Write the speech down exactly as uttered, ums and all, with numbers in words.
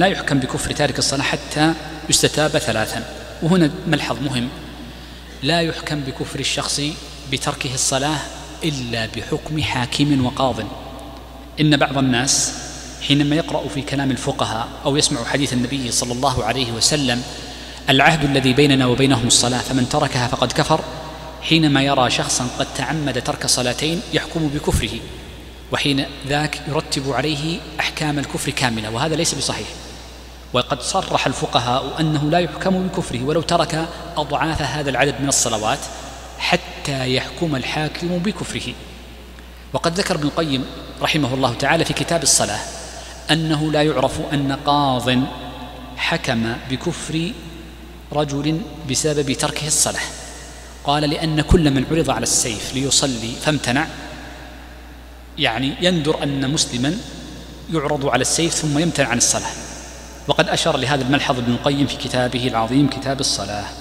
لا يحكم بكفر تارك الصلاة حتى يستتاب ثلاثا. وهنا ملحظ مهم: لا يحكم بكفر الشخص بتركه الصلاة إلا بحكم حاكم وقاض. إن بعض الناس حينما يقرأ في كلام الفقهاء أو يسمع حديث النبي صلى الله عليه وسلم: العهد الذي بيننا وبينهم الصلاة فمن تركها فقد كفر، حينما يرى شخصا قد تعمد ترك صلاتين يحكم بكفره، وحين ذاك يرتب عليه أحكام الكفر كاملة، وهذا ليس بصحيح. وقد صرح الفقهاء أنه لا يحكم بكفره ولو ترك أضعاف هذا العدد من الصلوات حتى يحكم الحاكم بكفره. وقد ذكر ابن القيم رحمه الله تعالى في كتاب الصلاة أنه لا يعرف أن قاض حكم بكفر رجل بسبب تركه الصلاة. قال: لأن كل من عرض على السيف ليصلي فامتنع، يعني يندر أن مسلما يعرض على السيف ثم يمتنع عن الصلاة. وقد أشار لهذا الملحظ ابن القيم في كتابه العظيم كتاب الصلاة.